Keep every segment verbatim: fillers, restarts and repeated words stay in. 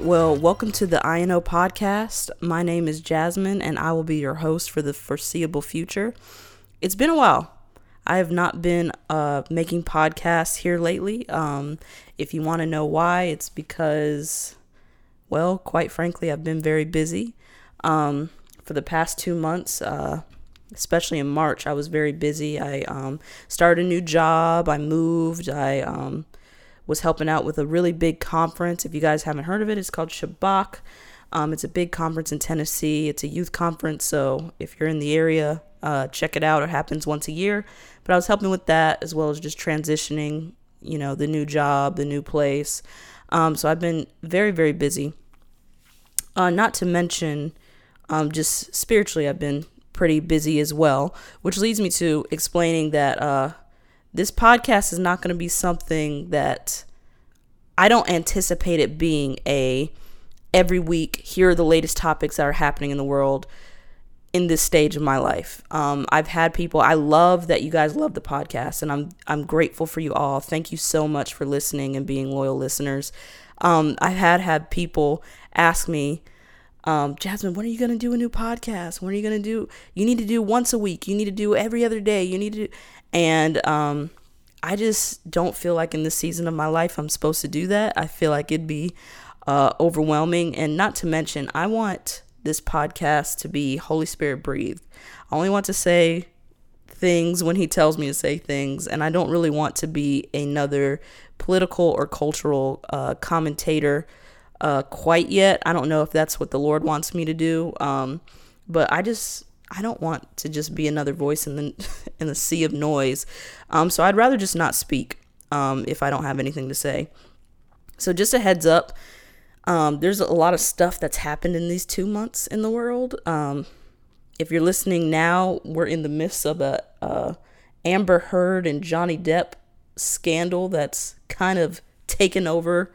Well, welcome to the I N O podcast. My name is Jazmyne, and I will be your host for the foreseeable future. It's been a while. I have not been uh, making podcasts here lately. Um, if you want to know why, it's because, well, quite frankly, I've been very busy. Um, for the past two months, uh, especially in March, I was very busy. I um, started a new job. I moved. I... Um, was helping out with a really big conference. If you guys haven't heard of it, it's called Shabak. Um, it's a big conference in Tennessee. It's a youth conference, so if you're in the area, uh, check it out. It happens once a year. But I was helping with that as well as just transitioning, you know, the new job, the new place. Um, so I've been very, very busy. Uh, not to mention, um, just spiritually, I've been pretty busy as well, which leads me to explaining that uh, this podcast is not going to be something that I don't anticipate it being a every week. Here are the latest topics that are happening in the world in this stage of my life. Um, I've had people, I love that you guys love the podcast, and I'm, I'm grateful for you all. Thank you so much for listening and being loyal listeners. Um, I had had people ask me, Um, Jazmyne, when are you going to do a new podcast? When are you going to do, you need to do once a week. You need to do every other day. You need to, do... and, um, I just don't feel like in this season of my life, I'm supposed to do that. I feel like it'd be, uh, overwhelming. And not to mention, I want this podcast to be Holy Spirit breathed. I only want to say things when he tells me to say things. And I don't really want to be another political or cultural, uh, commentator, Uh, quite yet. I don't know if that's what the Lord wants me to do. Um, but I just, I don't want to just be another voice in the, in the sea of noise. Um, so I'd rather just not speak, um, if I don't have anything to say. So just a heads up, um, there's a lot of stuff that's happened in these two months in the world. Um, if you're listening now, we're in the midst of a, uh, Amber Heard and Johnny Depp scandal that's kind of taken over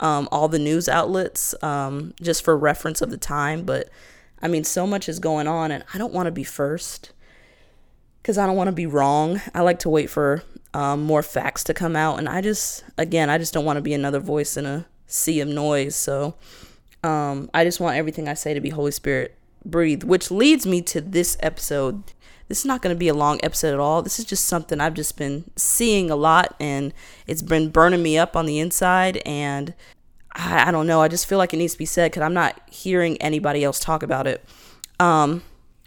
Um, all the news outlets, um, just for reference of the time. But I mean, so much is going on, and I don't want to be first because I don't want to be wrong. I like to wait for um, more facts to come out. And I just, again, I just don't want to be another voice in a sea of noise. So um, I just want everything I say to be Holy Spirit breathed, which leads me to this episode. This is not going to be a long episode at all. This is just something I've just been seeing a lot, and it's been burning me up on the inside. And I, I don't know. I just feel like it needs to be said because I'm not hearing anybody else talk about it. Um,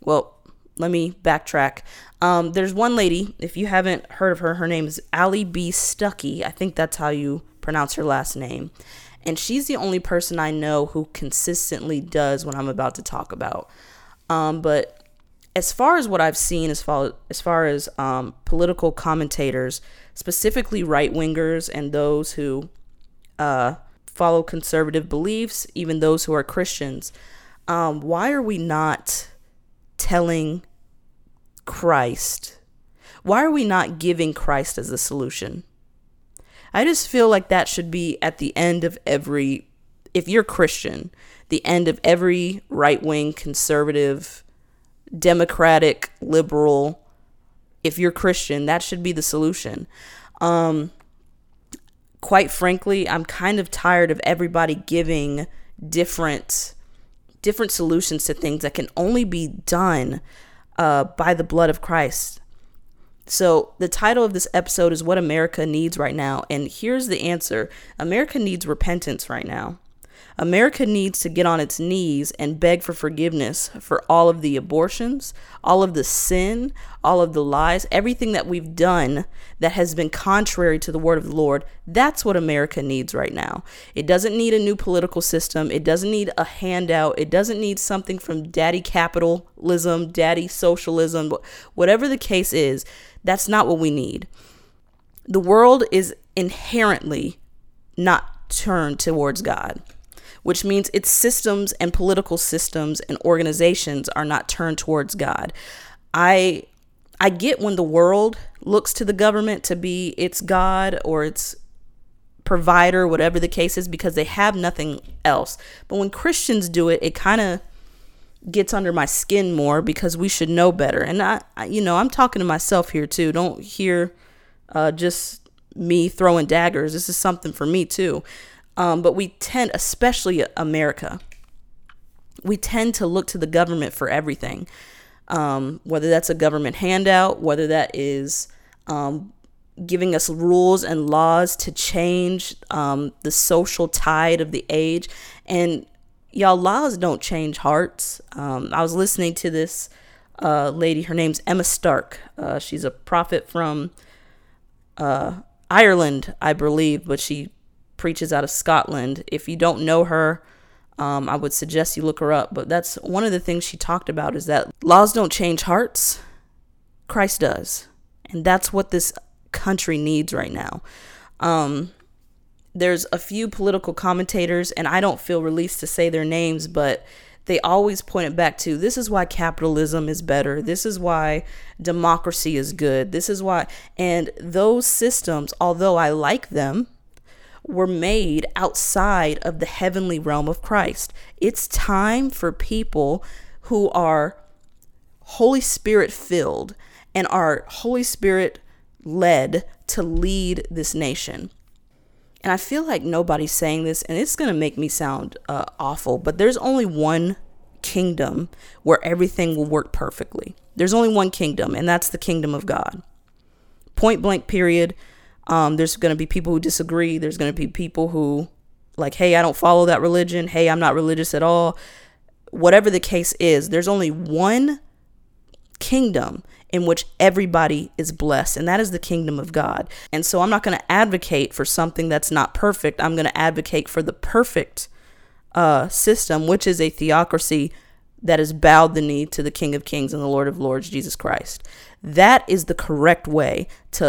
well, let me backtrack. Um, there's one lady, if you haven't heard of her, her name is Allie B. Stuckey. I think that's how you pronounce her last name. And she's the only person I know who consistently does what I'm about to talk about. Um, but As far as what I've seen, as far as, far as um, political commentators, specifically right-wingers and those who uh, follow conservative beliefs, even those who are Christians, um, why are we not telling Christ? Why are we not giving Christ as the solution? I just feel like that should be at the end of every, if you're Christian, the end of every right-wing conservative Democratic, liberal, if you're Christian, that should be the solution. Um, quite frankly, I'm kind of tired of everybody giving different, different solutions to things that can only be done uh, by the blood of Christ. So the title of this episode is What America Needs Right Now. And here's the answer. America needs repentance right now. America needs to get on its knees and beg for forgiveness for all of the abortions, all of the sin, all of the lies, everything that we've done that has been contrary to the word of the Lord. That's what America needs right now. It doesn't need a new political system. It doesn't need a handout. It doesn't need something from daddy capitalism, daddy socialism, whatever the case is. That's not what we need. The world is inherently not turned towards God. which means its systems and political systems and organizations are not turned towards God. I I get when the world looks to the government to be its God or its provider, whatever the case is, because they have nothing else. But when Christians do it, it kind of gets under my skin more because we should know better. And I, I you know, I'm talking to myself here too. Don't hear uh, just me throwing daggers. This is something for me too. Um, but we tend, especially America, we tend to look to the government for everything. Um, whether that's a government handout, whether that is um, giving us rules and laws to change um, the social tide of the age. And y'all, laws don't change hearts. Um, I was listening to this uh, lady, her name's Emma Stark. Uh, she's a prophet from uh, Ireland, I believe, but she preaches out of Scotland. If you don't know her, Um, I would suggest you look her up, but that's one of the things she talked about is that laws don't change hearts. Christ does. And that's what this country needs right now. Um, there's a few political commentators, and I don't feel released to say their names, but they always point it back to, this is why capitalism is better. This is why democracy is good. This is why, and those systems, although I like them, were made outside of the heavenly realm of Christ. It's time for people who are Holy Spirit filled and are Holy Spirit led to lead this nation. And I feel like nobody's saying this, and it's going to make me sound uh, awful, but there's only one kingdom where everything will work perfectly. There's only one kingdom, and that's the kingdom of God. Point blank, period. Um, there's going to be people who disagree. There's going to be people who like, hey, I don't follow that religion. Hey, I'm not religious at all. Whatever the case is, there's only one kingdom in which everybody is blessed, and that is the kingdom of God. And so I'm not going to advocate for something that's not perfect. I'm going to advocate for the perfect uh, system, which is a theocracy that has bowed the knee to the King of Kings and the Lord of Lords, Jesus Christ. That is the correct way to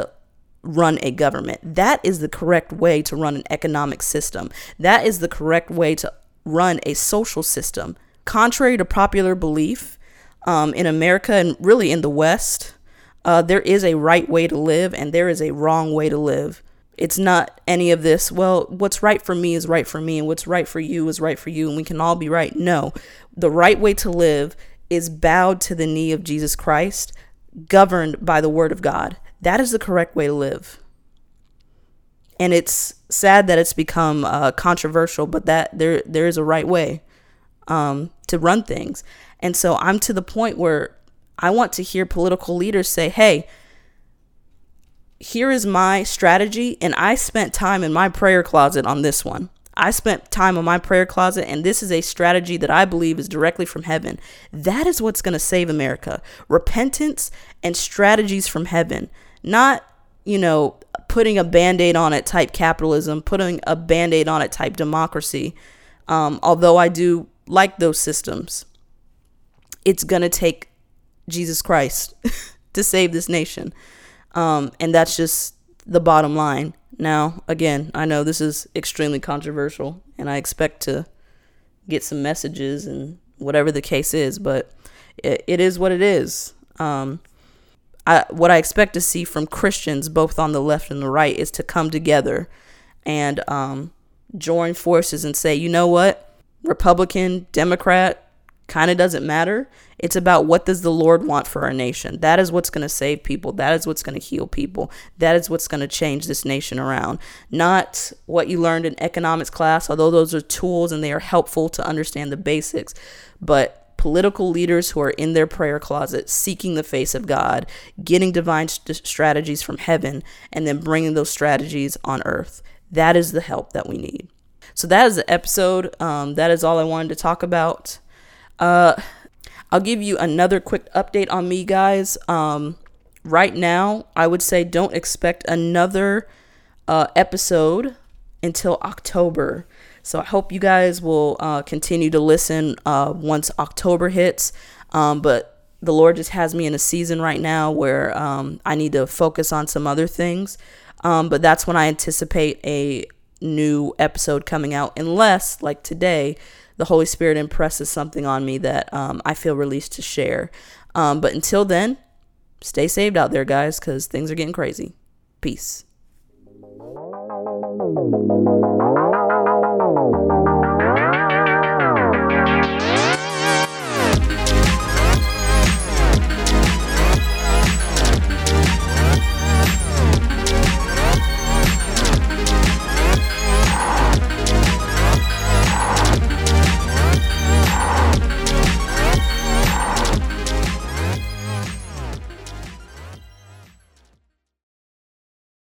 run a government. That is the correct way to run an economic system. That is the correct way to run a social system. Contrary to popular belief, um, in America and really in the West, uh, there is a right way to live and there is a wrong way to live. It's not any of this, well, what's right for me is right for me and what's right for you is right for you and we can all be right. No, the right way to live is bowed to the knee of Jesus Christ, governed by the word of God. That is the correct way to live. And it's sad that it's become uh, controversial, but that there there is a right way um, to run things. And so I'm to the point where I want to hear political leaders say, hey, here is my strategy. And I spent time in my prayer closet on this one. I spent time in my prayer closet, and this is a strategy that I believe is directly from heaven. That is what's going to save America. Repentance and strategies from heaven. Not, you know, putting a Band-Aid on it type capitalism, putting a Band-Aid on it type democracy, um, although I do like those systems. It's going to take Jesus Christ to save this nation, um, and that's just the bottom line. Now, again, I know this is extremely controversial, and I expect to get some messages and whatever the case is, but it, it is what it is. Um, I, what I expect to see from Christians, both on the left and the right, is to come together and um, join forces and say, you know what, Republican, Democrat, kind of doesn't matter. It's about what does the Lord want for our nation. That is what's going to save people. That is what's going to heal people. That is what's going to change this nation around. Not what you learned in economics class, although those are tools and they are helpful to understand the basics, but political leaders who are in their prayer closet, seeking the face of God, getting divine st- strategies from heaven, and then bringing those strategies on earth. That is the help that we need. So that is the episode. Um, that is all I wanted to talk about. Uh, I'll give you another quick update on me, guys. Um, right now, I would say don't expect another uh, episode until October. So I hope you guys will uh, continue to listen uh, once October hits. Um, but the Lord just has me in a season right now where um, I need to focus on some other things. Um, but that's when I anticipate a new episode coming out unless, like today, the Holy Spirit impresses something on me that um, I feel released to share. Um, but until then, stay saved out there, guys, because things are getting crazy. Peace.